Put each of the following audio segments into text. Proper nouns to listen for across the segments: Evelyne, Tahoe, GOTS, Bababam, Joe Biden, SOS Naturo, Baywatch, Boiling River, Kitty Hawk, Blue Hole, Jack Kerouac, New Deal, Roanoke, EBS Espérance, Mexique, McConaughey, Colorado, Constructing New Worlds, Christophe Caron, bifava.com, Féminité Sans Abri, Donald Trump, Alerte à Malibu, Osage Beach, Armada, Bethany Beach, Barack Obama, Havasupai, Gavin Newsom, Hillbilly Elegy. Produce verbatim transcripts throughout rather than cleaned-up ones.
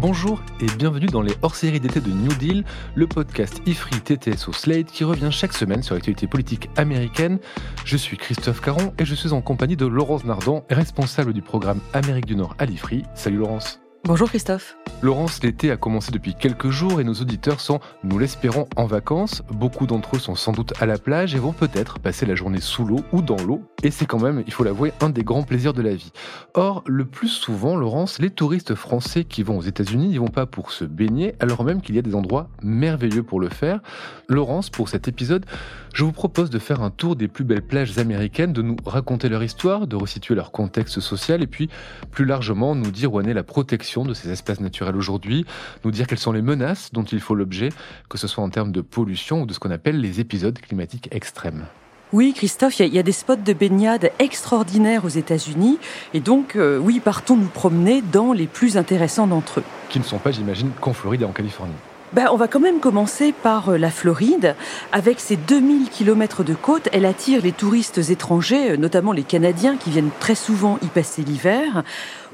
Bonjour et bienvenue dans les hors-séries d'été de New Deal, le podcast Ifri T T S au Slate qui revient chaque semaine sur l'actualité politique américaine. Je suis Christophe Caron et je suis en compagnie de Laurence Nardon, responsable du programme Amérique du Nord à l'Ifri. Salut Laurence. Bonjour Christophe. Laurence, l'été a commencé depuis quelques jours et nos auditeurs sont, nous l'espérons, en vacances. Beaucoup d'entre eux sont sans doute à la plage et vont peut-être passer la journée sous l'eau ou dans l'eau. Et c'est quand même, il faut l'avouer, un des grands plaisirs de la vie. Or, le plus souvent, Laurence, les touristes français qui vont aux États-Unis n'y vont pas pour se baigner, alors même qu'il y a des endroits merveilleux pour le faire. Laurence, pour cet épisode, je vous propose de faire un tour des plus belles plages américaines, de nous raconter leur histoire, de resituer leur contexte social et puis, plus largement, nous dire où en est la protection de ces espaces naturels aujourd'hui, nous dire quelles sont les menaces dont il faut l'objet, que ce soit en termes de pollution ou de ce qu'on appelle les épisodes climatiques extrêmes. Oui, Christophe, il y, y a des spots de baignade extraordinaires aux États-Unis et donc, euh, oui, partons nous promener dans les plus intéressants d'entre eux. Qui ne sont pas, j'imagine, qu'en Floride et en Californie. Ben, on va quand même commencer par la Floride. Avec ses deux mille kilomètres de côte, elle attire les touristes étrangers, notamment les Canadiens qui viennent très souvent y passer l'hiver.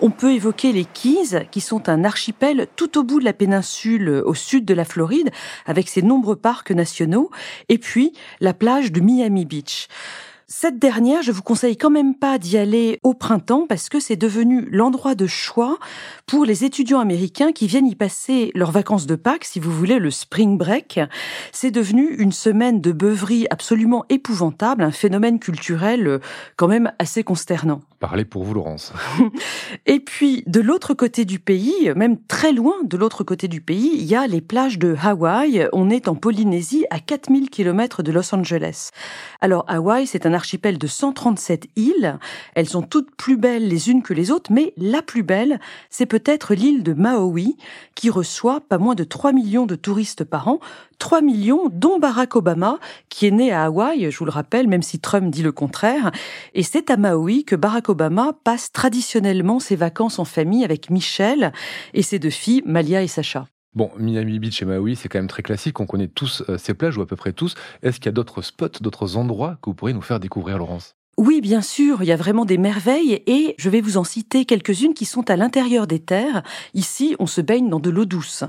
On peut évoquer les Keys, qui sont un archipel tout au bout de la péninsule au sud de la Floride, avec ses nombreux parcs nationaux, et puis la plage de Miami Beach. Cette dernière, je vous conseille quand même pas d'y aller au printemps parce que c'est devenu l'endroit de choix pour les étudiants américains qui viennent y passer leurs vacances de Pâques, si vous voulez, le spring break. C'est devenu une semaine de beuverie absolument épouvantable, un phénomène culturel quand même assez consternant. Parlez pour vous, Laurence. Et puis, de l'autre côté du pays, même très loin de l'autre côté du pays, il y a les plages de Hawaï. On est en Polynésie, à quatre mille kilomètres de Los Angeles. Alors, Hawaï, c'est un archipel de cent trente-sept îles. Elles sont toutes plus belles les unes que les autres, mais la plus belle, c'est peut-être l'île de Maui, qui reçoit pas moins de trois millions de touristes par an. trois millions, dont Barack Obama, qui est né à Hawaï, je vous le rappelle, même si Trump dit le contraire. Et c'est à Maui que Barack Obama passe traditionnellement ses vacances en famille avec Michelle et ses deux filles, Malia et Sasha. Bon, Miami Beach et Maui, c'est quand même très classique, on connaît tous euh, ces plages, ou à peu près tous. Est-ce qu'il y a d'autres spots, d'autres endroits que vous pourriez nous faire découvrir, Laurence ? Oui, bien sûr, il y a vraiment des merveilles et je vais vous en citer quelques-unes qui sont à l'intérieur des terres. Ici, on se baigne dans de l'eau douce.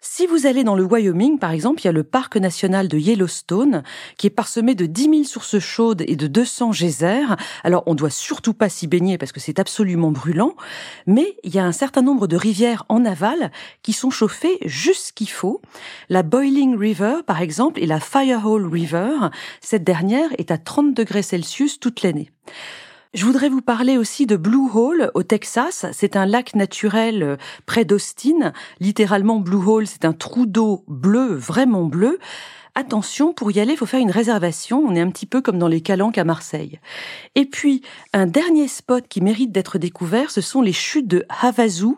Si vous allez dans le Wyoming, par exemple, il y a le parc national de Yellowstone qui est parsemé de dix mille sources chaudes et de deux cents geysers. Alors, on ne doit surtout pas s'y baigner parce que c'est absolument brûlant, mais il y a un certain nombre de rivières en aval qui sont chauffées juste ce qu'il faut. La Boiling River, par exemple, et la Firehole River, cette dernière est à trente degrés Celsius toute l'année. Je voudrais vous parler aussi de Blue Hole au Texas. C'est un lac naturel près d'Austin. Littéralement, Blue Hole, c'est un trou d'eau bleu, vraiment bleu. Attention, pour y aller, il faut faire une réservation. On est un petit peu comme dans les calanques à Marseille. Et puis, un dernier spot qui mérite d'être découvert, ce sont les chutes de Havasu,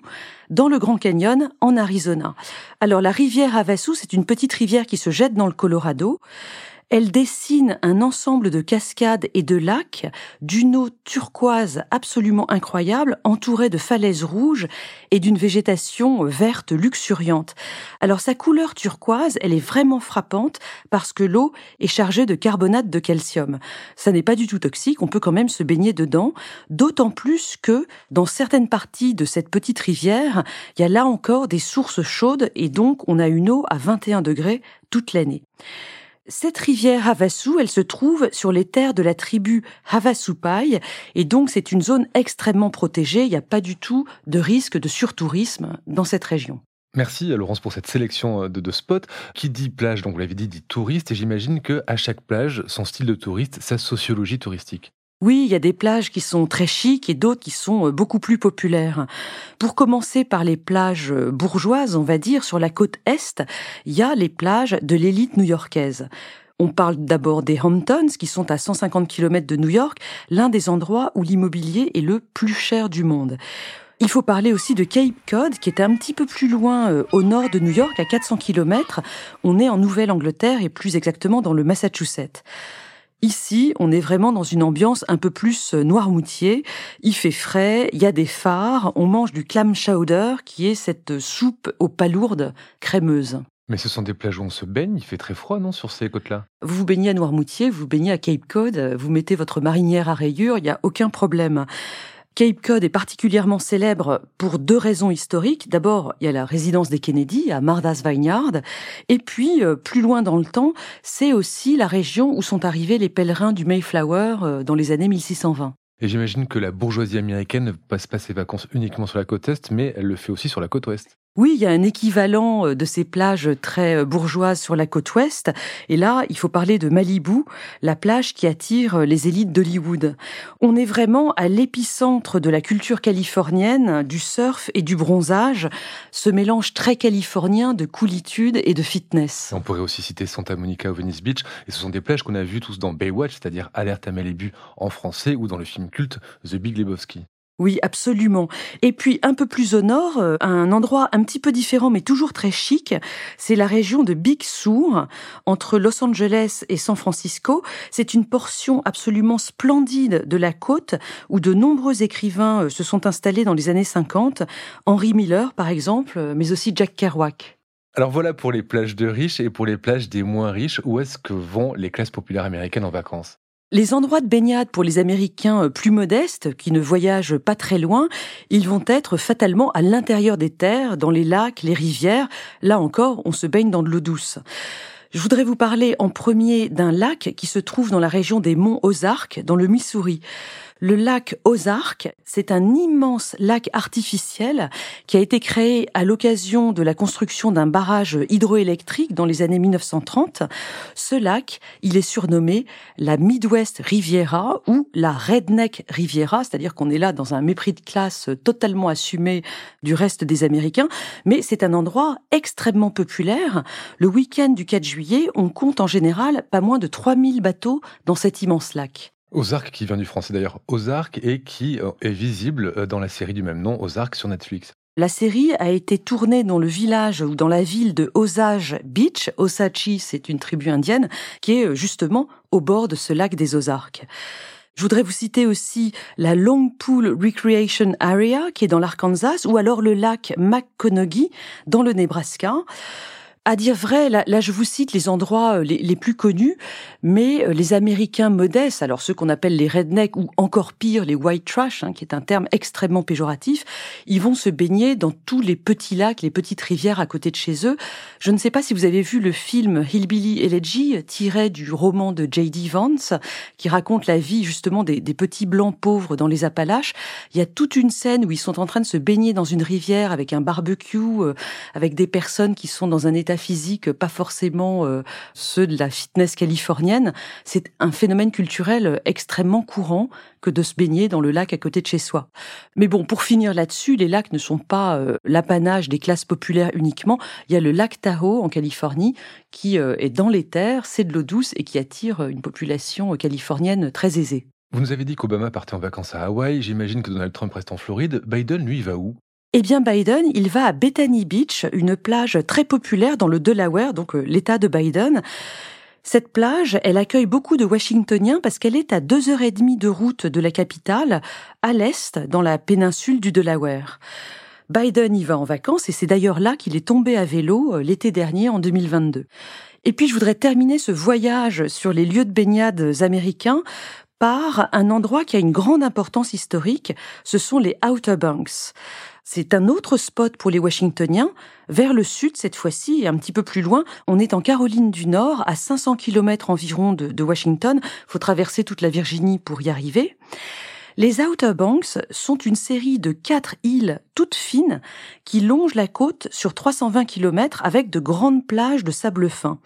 dans le Grand Canyon, en Arizona. Alors, la rivière Havasu, c'est une petite rivière qui se jette dans le Colorado. Elle dessine un ensemble de cascades et de lacs, d'une eau turquoise absolument incroyable, entourée de falaises rouges et d'une végétation verte luxuriante. Alors sa couleur turquoise, elle est vraiment frappante parce que l'eau est chargée de carbonate de calcium. Ça n'est pas du tout toxique, on peut quand même se baigner dedans, d'autant plus que dans certaines parties de cette petite rivière, il y a là encore des sources chaudes et donc on a une eau à vingt et un degrés toute l'année. Cette rivière Havasu, elle se trouve sur les terres de la tribu Havasupai et donc c'est une zone extrêmement protégée. Il n'y a pas du tout de risque de surtourisme dans cette région. Merci Laurence pour cette sélection de, de spots. Qui dit plage, donc vous l'avez dit, dit touriste et j'imagine qu'à chaque plage, son style de touriste, sa sociologie touristique. Oui, il y a des plages qui sont très chics et d'autres qui sont beaucoup plus populaires. Pour commencer par les plages bourgeoises, on va dire, sur la côte Est, il y a les plages de l'élite new-yorkaise. On parle d'abord des Hamptons, qui sont à cent cinquante kilomètres de New York, l'un des endroits où l'immobilier est le plus cher du monde. Il faut parler aussi de Cape Cod, qui est un petit peu plus loin euh, au nord de New York, à quatre cents kilomètres. On est en Nouvelle-Angleterre et plus exactement dans le Massachusetts. Ici, on est vraiment dans une ambiance un peu plus noirmoutier. Il fait frais, il y a des phares, on mange du clam chowder, qui est cette soupe aux palourdes crémeuse. Mais ce sont des plages où on se baigne, il fait très froid, non, sur ces côtes-là ? Vous vous baignez à Noirmoutier, vous vous baignez à Cape Cod, vous mettez votre marinière à rayures, il n'y a aucun problème. Cape Cod est particulièrement célèbre pour deux raisons historiques. D'abord, il y a la résidence des Kennedy à Martha's Vineyard. Et puis, plus loin dans le temps, c'est aussi la région où sont arrivés les pèlerins du Mayflower dans les années mille six cent vingt. Et j'imagine que la bourgeoisie américaine ne passe pas ses vacances uniquement sur la côte Est, mais elle le fait aussi sur la côte Ouest. Oui, il y a un équivalent de ces plages très bourgeoises sur la côte Ouest. Et là, il faut parler de Malibu, la plage qui attire les élites d'Hollywood. On est vraiment à l'épicentre de la culture californienne, du surf et du bronzage, ce mélange très californien de coolitude et de fitness. On pourrait aussi citer Santa Monica ou Venice Beach. Et ce sont des plages qu'on a vues tous dans Baywatch, c'est-à-dire Alerte à Malibu en français ou dans le film culte The Big Lebowski. Oui, absolument. Et puis, un peu plus au nord, un endroit un petit peu différent, mais toujours très chic, c'est la région de Big Sur, entre Los Angeles et San Francisco. C'est une portion absolument splendide de la côte, où de nombreux écrivains se sont installés dans les années cinquante. Henry Miller, par exemple, mais aussi Jack Kerouac. Alors voilà pour les plages de riches et pour les plages des moins riches. Où est-ce que vont les classes populaires américaines en vacances ? Les endroits de baignade pour les Américains plus modestes, qui ne voyagent pas très loin, ils vont être fatalement à l'intérieur des terres, dans les lacs, les rivières. Là encore, on se baigne dans de l'eau douce. Je voudrais vous parler en premier d'un lac qui se trouve dans la région des monts Ozarks, dans le Missouri. Le lac Ozark, c'est un immense lac artificiel qui a été créé à l'occasion de la construction d'un barrage hydroélectrique dans les années mille neuf cent trente. Ce lac, il est surnommé la Midwest Riviera ou la Redneck Riviera, c'est-à-dire qu'on est là dans un mépris de classe totalement assumé du reste des Américains, mais c'est un endroit extrêmement populaire. Le week-end du quatre juillet, on compte en général pas moins de trois mille bateaux dans cet immense lac. Ozark, qui vient du français d'ailleurs, Ozark, et qui est visible dans la série du même nom, Ozark, sur Netflix. La série a été tournée dans le village ou dans la ville de Osage Beach. Osage, c'est une tribu indienne qui est justement au bord de ce lac des Ozarks. Je voudrais vous citer aussi la Long Pool Recreation Area, qui est dans l'Arkansas, ou alors le lac McConaughey, dans le Nebraska. À dire vrai, là, là je vous cite les endroits les, les plus connus, mais les Américains modestes, alors ceux qu'on appelle les rednecks ou encore pire les white trash, hein, qui est un terme extrêmement péjoratif, ils vont se baigner dans tous les petits lacs, les petites rivières à côté de chez eux. Je ne sais pas si vous avez vu le film Hillbilly Elegy, tiré du roman de J D Vance, qui raconte la vie justement des, des petits blancs pauvres dans les Appalaches. Il y a toute une scène où ils sont en train de se baigner dans une rivière avec un barbecue, euh, avec des personnes qui sont dans un état physique, pas forcément euh, ceux de la fitness californienne. C'est un phénomène culturel extrêmement courant que de se baigner dans le lac à côté de chez soi. Mais bon, pour finir là-dessus, les lacs ne sont pas euh, l'apanage des classes populaires uniquement. Il y a le lac Tahoe en Californie qui euh, est dans les terres, c'est de l'eau douce et qui attire une population californienne très aisée. Vous nous avez dit qu'Obama partait en vacances à Hawaï, j'imagine que Donald Trump reste en Floride. Biden, lui, il va où ? Eh bien, Biden, il va à Bethany Beach, une plage très populaire dans le Delaware, donc l'État de Biden. Cette plage, elle accueille beaucoup de Washingtoniens parce qu'elle est à deux heures et demie de route de la capitale, à l'est, dans la péninsule du Delaware. Biden y va en vacances et c'est d'ailleurs là qu'il est tombé à vélo l'été dernier, en deux mille vingt-deux. Et puis, je voudrais terminer ce voyage sur les lieux de baignade américains par un endroit qui a une grande importance historique, ce sont les Outer Banks. C'est un autre spot pour les Washingtoniens, vers le sud cette fois-ci, et un petit peu plus loin. On est en Caroline du Nord, à cinq cents kilomètres environ de, de Washington. Faut traverser toute la Virginie pour y arriver. Les Outer Banks sont une série de quatre îles toutes fines qui longent la côte sur trois cent vingt kilomètres avec de grandes plages de sable fin.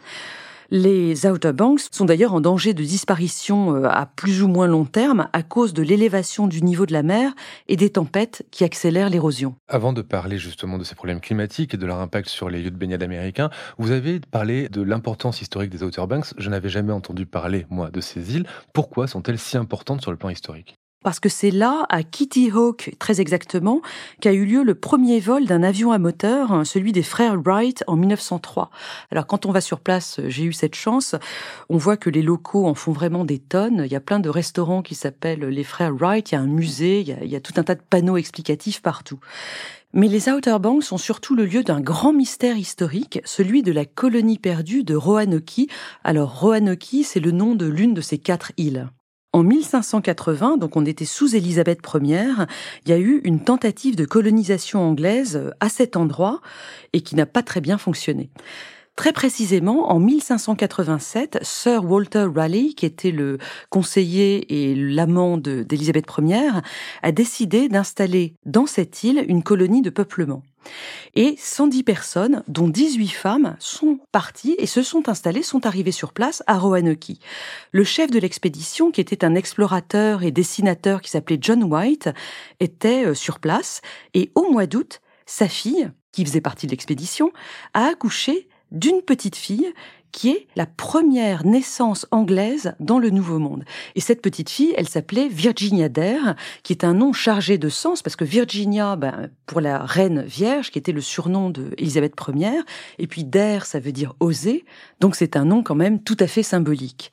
Les Outer Banks sont d'ailleurs en danger de disparition à plus ou moins long terme à cause de l'élévation du niveau de la mer et des tempêtes qui accélèrent l'érosion. Avant de parler justement de ces problèmes climatiques et de leur impact sur les lieux de baignade américains, vous avez parlé de l'importance historique des Outer Banks. Je n'avais jamais entendu parler, moi, de ces îles. Pourquoi sont-elles si importantes sur le plan historique ? Parce que c'est là, à Kitty Hawk, très exactement, qu'a eu lieu le premier vol d'un avion à moteur, celui des Frères Wright en mille neuf cent trois. Alors quand on va sur place, j'ai eu cette chance, on voit que les locaux en font vraiment des tonnes. Il y a plein de restaurants qui s'appellent les Frères Wright, il y a un musée, il y a, il y a tout un tas de panneaux explicatifs partout. Mais les Outer Banks sont surtout le lieu d'un grand mystère historique, celui de la colonie perdue de Roanoke. Alors Roanoke, c'est le nom de l'une de ces quatre îles. En mille cinq cent quatre-vingts, donc on était sous Élisabeth Ier, il y a eu une tentative de colonisation anglaise à cet endroit et qui n'a pas très bien fonctionné. Très précisément, en mille cinq cent quatre-vingt-sept, Sir Walter Raleigh, qui était le conseiller et l'amant de, d'Élisabeth Ier, a décidé d'installer dans cette île une colonie de peuplement. Et cent dix personnes, dont dix-huit femmes, sont parties et se sont installées, sont arrivées sur place à Roanoke. Le chef de l'expédition, qui était un explorateur et dessinateur qui s'appelait John White, était sur place et au mois d'août, sa fille, qui faisait partie de l'expédition, a accouché d'une petite fille qui est la première naissance anglaise dans le Nouveau Monde. Et cette petite fille, elle s'appelait Virginia Dare, qui est un nom chargé de sens, parce que Virginia, ben, pour la reine vierge, qui était le surnom d'Élisabeth Ier, et puis Dare, ça veut dire oser, donc c'est un nom quand même tout à fait symbolique.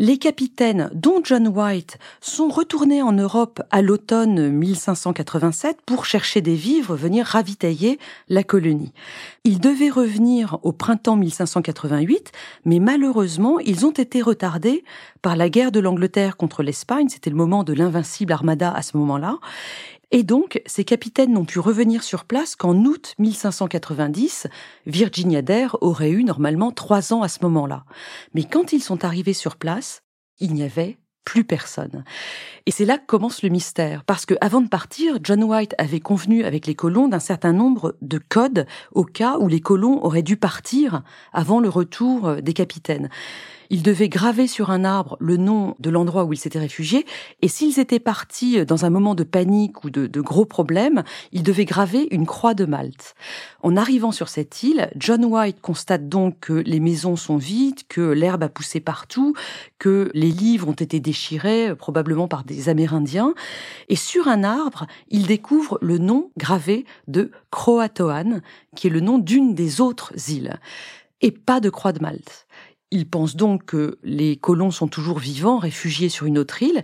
Les capitaines, dont John White, sont retournés en Europe à l'automne mille cinq cent quatre-vingt-sept pour chercher des vivres, venir ravitailler la colonie. Ils devaient revenir au printemps mille cinq cent quatre-vingt-huit, mais malheureusement, ils ont été retardés par la guerre de l'Angleterre contre l'Espagne. C'était le moment de l'invincible armada à ce moment-là. Et donc, ces capitaines n'ont pu revenir sur place qu'en août mille cinq cent quatre-vingt-dix. Virginia Dare aurait eu normalement trois ans à ce moment-là. Mais quand ils sont arrivés sur place, il n'y avait plus personne. Et c'est là que commence le mystère. Parce que avant de partir, John White avait convenu avec les colons d'un certain nombre de codes au cas où les colons auraient dû partir avant le retour des capitaines. Ils devaient graver sur un arbre le nom de l'endroit où ils s'étaient réfugiés, et s'ils étaient partis dans un moment de panique ou de, de gros problèmes, ils devaient graver une croix de Malte. En arrivant sur cette île, John White constate donc que les maisons sont vides, que l'herbe a poussé partout, que les livres ont été déchirés, probablement par des Amérindiens, et sur un arbre, il découvre le nom gravé de Croatoan, qui est le nom d'une des autres îles, et pas de croix de Malte. Il pense donc que les colons sont toujours vivants, réfugiés sur une autre île,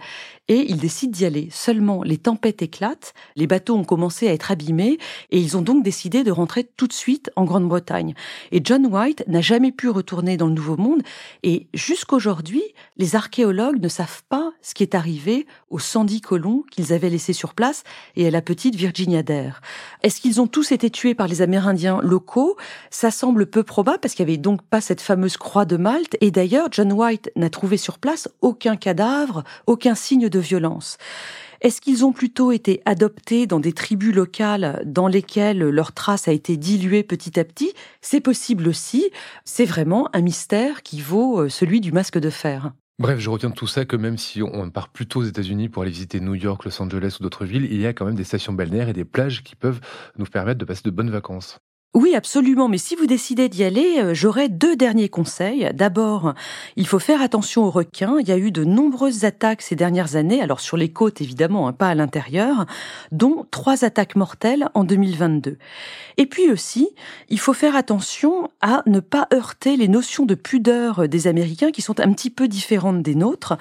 et il décide d'y aller. Seulement, les tempêtes éclatent, les bateaux ont commencé à être abîmés, et ils ont donc décidé de rentrer tout de suite en Grande-Bretagne. Et John White n'a jamais pu retourner dans le Nouveau Monde, et jusqu'aujourd'hui, les archéologues ne savent pas ce qui est arrivé aux cent dix colons qu'ils avaient laissés sur place et à la petite Virginia Dare. Est-ce qu'ils ont tous été tués par les Amérindiens locaux? Ça semble peu probable, parce qu'il n'y avait donc pas cette fameuse croix de Malte. Et d'ailleurs, John White n'a trouvé sur place aucun cadavre, aucun signe de violence. Est-ce qu'ils ont plutôt été adoptés dans des tribus locales dans lesquelles leur trace a été diluée petit à petit? C'est possible aussi. C'est vraiment un mystère qui vaut celui du masque de fer. Bref, je retiens de tout ça que même si on part plutôt aux États-Unis pour aller visiter New York, Los Angeles ou d'autres villes, il y a quand même des stations balnéaires et des plages qui peuvent nous permettre de passer de bonnes vacances. Oui, absolument. Mais si vous décidez d'y aller, j'aurais deux derniers conseils. D'abord, il faut faire attention aux requins. Il y a eu de nombreuses attaques ces dernières années, alors sur les côtes évidemment, hein, pas à l'intérieur, dont trois attaques mortelles en deux mille vingt-deux. Et puis aussi, il faut faire attention à ne pas heurter les notions de pudeur des Américains qui sont un petit peu différentes des nôtres.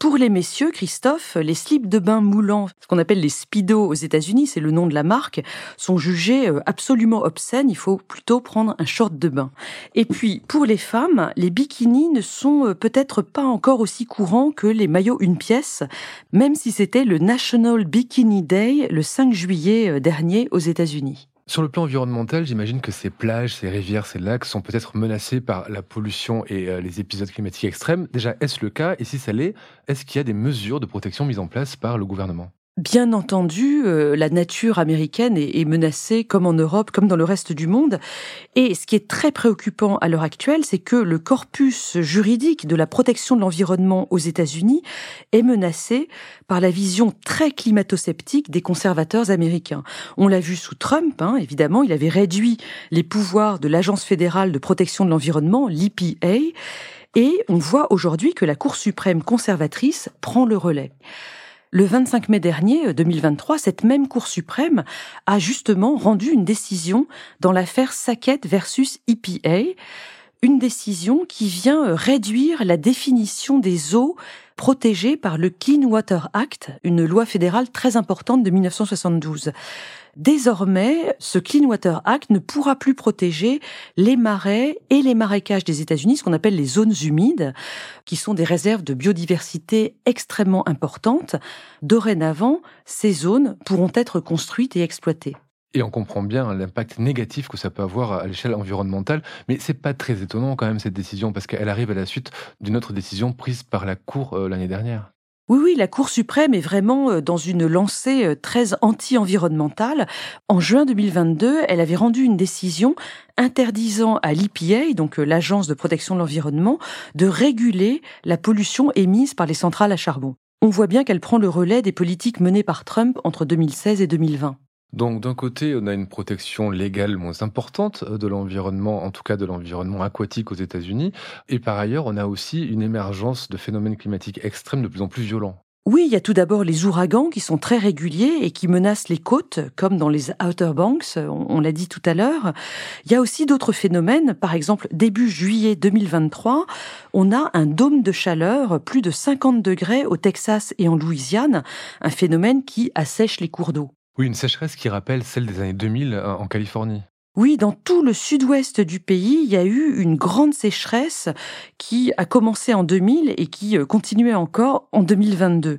Pour les messieurs, Christophe, les slips de bain moulants, ce qu'on appelle les speedos aux États-Unis, c'est le nom de la marque, sont jugés absolument obscènes. Il faut plutôt prendre un short de bain. Et puis, pour les femmes, les bikinis ne sont peut-être pas encore aussi courants que les maillots une pièce, même si c'était le National Bikini Day le cinq juillet dernier aux États-Unis. Sur le plan environnemental, j'imagine que ces plages, ces rivières, ces lacs sont peut-être menacés par la pollution et euh, les épisodes climatiques extrêmes. Déjà, est-ce le cas? Et si ça l'est, est-ce qu'il y a des mesures de protection mises en place par le gouvernement? Bien entendu, euh, la nature américaine est, est menacée comme en Europe, comme dans le reste du monde. Et ce qui est très préoccupant à l'heure actuelle, c'est que le corpus juridique de la protection de l'environnement aux États-Unis est menacé par la vision très climato-sceptique des conservateurs américains. On l'a vu sous Trump, hein, évidemment, il avait réduit les pouvoirs de l'Agence fédérale de protection de l'environnement, l'E P A, et on voit aujourd'hui que la Cour suprême conservatrice prend le relais. Le vingt-cinq mai dernier, deux mille vingt-trois, cette même Cour suprême a justement rendu une décision dans l'affaire Sackett versus E P A, une décision qui vient réduire la définition des eaux protégées par le Clean Water Act, une loi fédérale très importante de dix-neuf cent soixante-douze. Désormais, ce Clean Water Act ne pourra plus protéger les marais et les marécages des États-Unis, ce qu'on appelle les zones humides, qui sont des réserves de biodiversité extrêmement importantes. Dorénavant, ces zones pourront être construites et exploitées. Et on comprend bien l'impact négatif que ça peut avoir à l'échelle environnementale, mais c'est pas très étonnant quand même cette décision, parce qu'elle arrive à la suite d'une autre décision prise par la Cour euh, l'année dernière. Oui, oui, la Cour suprême est vraiment dans une lancée très anti-environnementale. En juin deux mille vingt-deux, elle avait rendu une décision interdisant à l'E P A, donc l'Agence de protection de l'environnement, de réguler la pollution émise par les centrales à charbon. On voit bien qu'elle prend le relais des politiques menées par Trump entre deux mille seize et deux mille vingt. Donc d'un côté, on a une protection légale moins importante de l'environnement, en tout cas de l'environnement aquatique aux États-Unis, et par ailleurs, on a aussi une émergence de phénomènes climatiques extrêmes de plus en plus violents. Oui, il y a tout d'abord les ouragans qui sont très réguliers et qui menacent les côtes, comme dans les Outer Banks, on l'a dit tout à l'heure. Il y a aussi d'autres phénomènes, par exemple début juillet deux mille vingt-trois, on a un dôme de chaleur, plus de cinquante degrés au Texas et en Louisiane, un phénomène qui assèche les cours d'eau. Oui, une sécheresse qui rappelle celle des années deux mille en Californie. Oui, dans tout le sud-ouest du pays, il y a eu une grande sécheresse qui a commencé en deux mille et qui continuait encore en deux mille vingt-deux.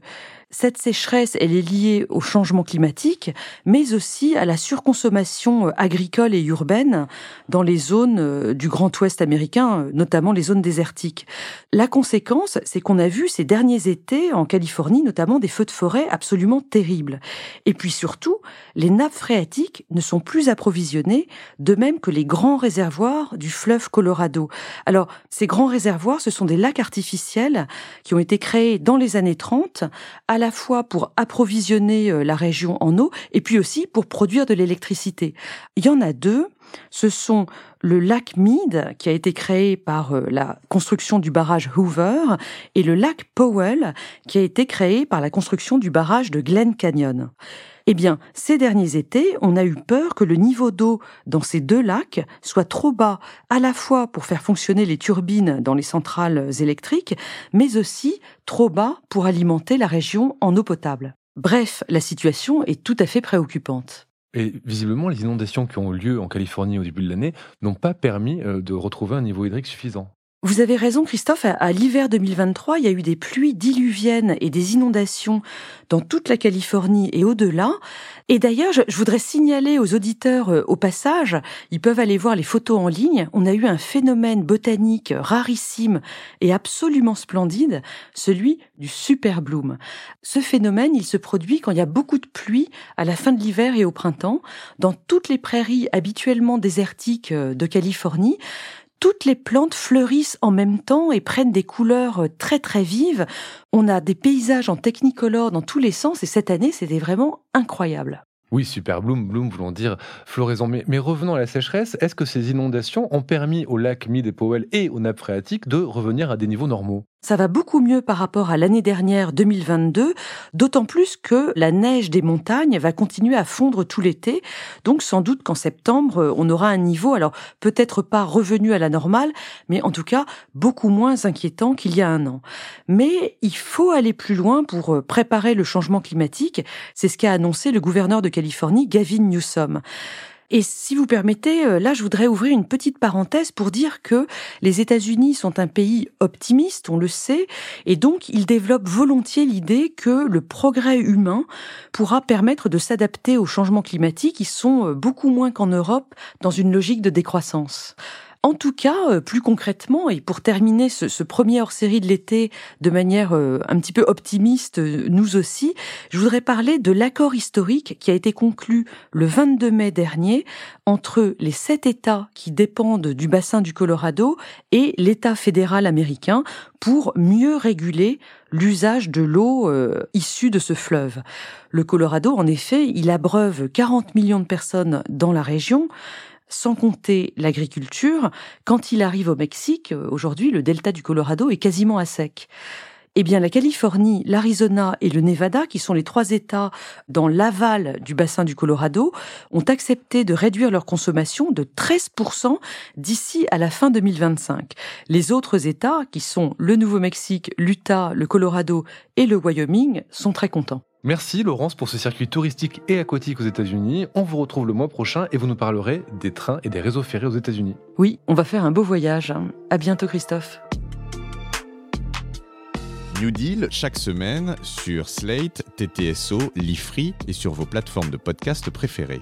Cette sécheresse, elle est liée au changement climatique, mais aussi à la surconsommation agricole et urbaine dans les zones du Grand Ouest américain, notamment les zones désertiques. La conséquence, c'est qu'on a vu ces derniers étés en Californie, notamment des feux de forêt absolument terribles. Et puis surtout, les nappes phréatiques ne sont plus approvisionnées, de même que les grands réservoirs du fleuve Colorado. Alors, ces grands réservoirs, ce sont des lacs artificiels qui ont été créés dans les années trente, à à la fois pour approvisionner la région en eau et puis aussi pour produire de l'électricité. Il y en a deux. Ce sont le lac Mead, qui a été créé par la construction du barrage Hoover, et le lac Powell, qui a été créé par la construction du barrage de Glen Canyon. Eh bien, ces derniers étés, on a eu peur que le niveau d'eau dans ces deux lacs soit trop bas, à la fois pour faire fonctionner les turbines dans les centrales électriques, mais aussi trop bas pour alimenter la région en eau potable. Bref, la situation est tout à fait préoccupante. Et visiblement, les inondations qui ont eu lieu en Californie au début de l'année n'ont pas permis de retrouver un niveau hydrique suffisant. Vous avez raison, Christophe. À l'hiver deux mille vingt-trois, il y a eu des pluies diluviennes et des inondations dans toute la Californie et au-delà. Et d'ailleurs, je voudrais signaler aux auditeurs euh, au passage, ils peuvent aller voir les photos en ligne. On a eu un phénomène botanique rarissime et absolument splendide, celui du super bloom. Ce phénomène, il se produit quand il y a beaucoup de pluie à la fin de l'hiver et au printemps, dans toutes les prairies habituellement désertiques de Californie. Toutes les plantes fleurissent en même temps et prennent des couleurs très très vives. On a des paysages en technicolore dans tous les sens et cette année, c'était vraiment incroyable. Oui, super bloom, bloom voulant dire floraison. Mais, mais revenons à la sécheresse, est-ce que ces inondations ont permis aux lacs Mead et Powell et aux nappes phréatiques de revenir à des niveaux normaux ? Ça va beaucoup mieux par rapport à l'année dernière deux mille vingt-deux, d'autant plus que la neige des montagnes va continuer à fondre tout l'été. Donc sans doute qu'en septembre, on aura un niveau, alors peut-être pas revenu à la normale, mais en tout cas beaucoup moins inquiétant qu'il y a un an. Mais il faut aller plus loin pour préparer le changement climatique. C'est ce qu'a annoncé le gouverneur de Californie, Gavin Newsom. Et si vous permettez, là, je voudrais ouvrir une petite parenthèse pour dire que les États-Unis sont un pays optimiste, on le sait, et donc ils développent volontiers l'idée que le progrès humain pourra permettre de s'adapter au changement climatique. Ils sont beaucoup moins qu'en Europe dans une logique de décroissance. En tout cas, plus concrètement, et pour terminer ce, ce premier hors-série de l'été de manière euh, un petit peu optimiste, euh, nous aussi, je voudrais parler de l'accord historique qui a été conclu le vingt-deux mai dernier entre les sept États qui dépendent du bassin du Colorado et l'État fédéral américain pour mieux réguler l'usage de l'eau euh, issue de ce fleuve. Le Colorado, en effet, il abreuve quarante millions de personnes dans la région, sans compter l'agriculture. Quand il arrive au Mexique, aujourd'hui, le delta du Colorado est quasiment à sec. Eh bien, la Californie, l'Arizona et le Nevada, qui sont les trois États dans l'aval du bassin du Colorado, ont accepté de réduire leur consommation de treize pour cent d'ici à la fin deux mille vingt-cinq. Les autres États, qui sont le Nouveau-Mexique, l'Utah, le Colorado et le Wyoming, sont très contents. Merci Laurence pour ce circuit touristique et aquatique aux États-Unis. On vous retrouve le mois prochain et vous nous parlerez des trains et des réseaux ferrés aux États-Unis. Oui, on va faire un beau voyage. À bientôt Christophe. New Deal, chaque semaine, sur Slate, T T S O, l'Ifri et sur vos plateformes de podcast préférées.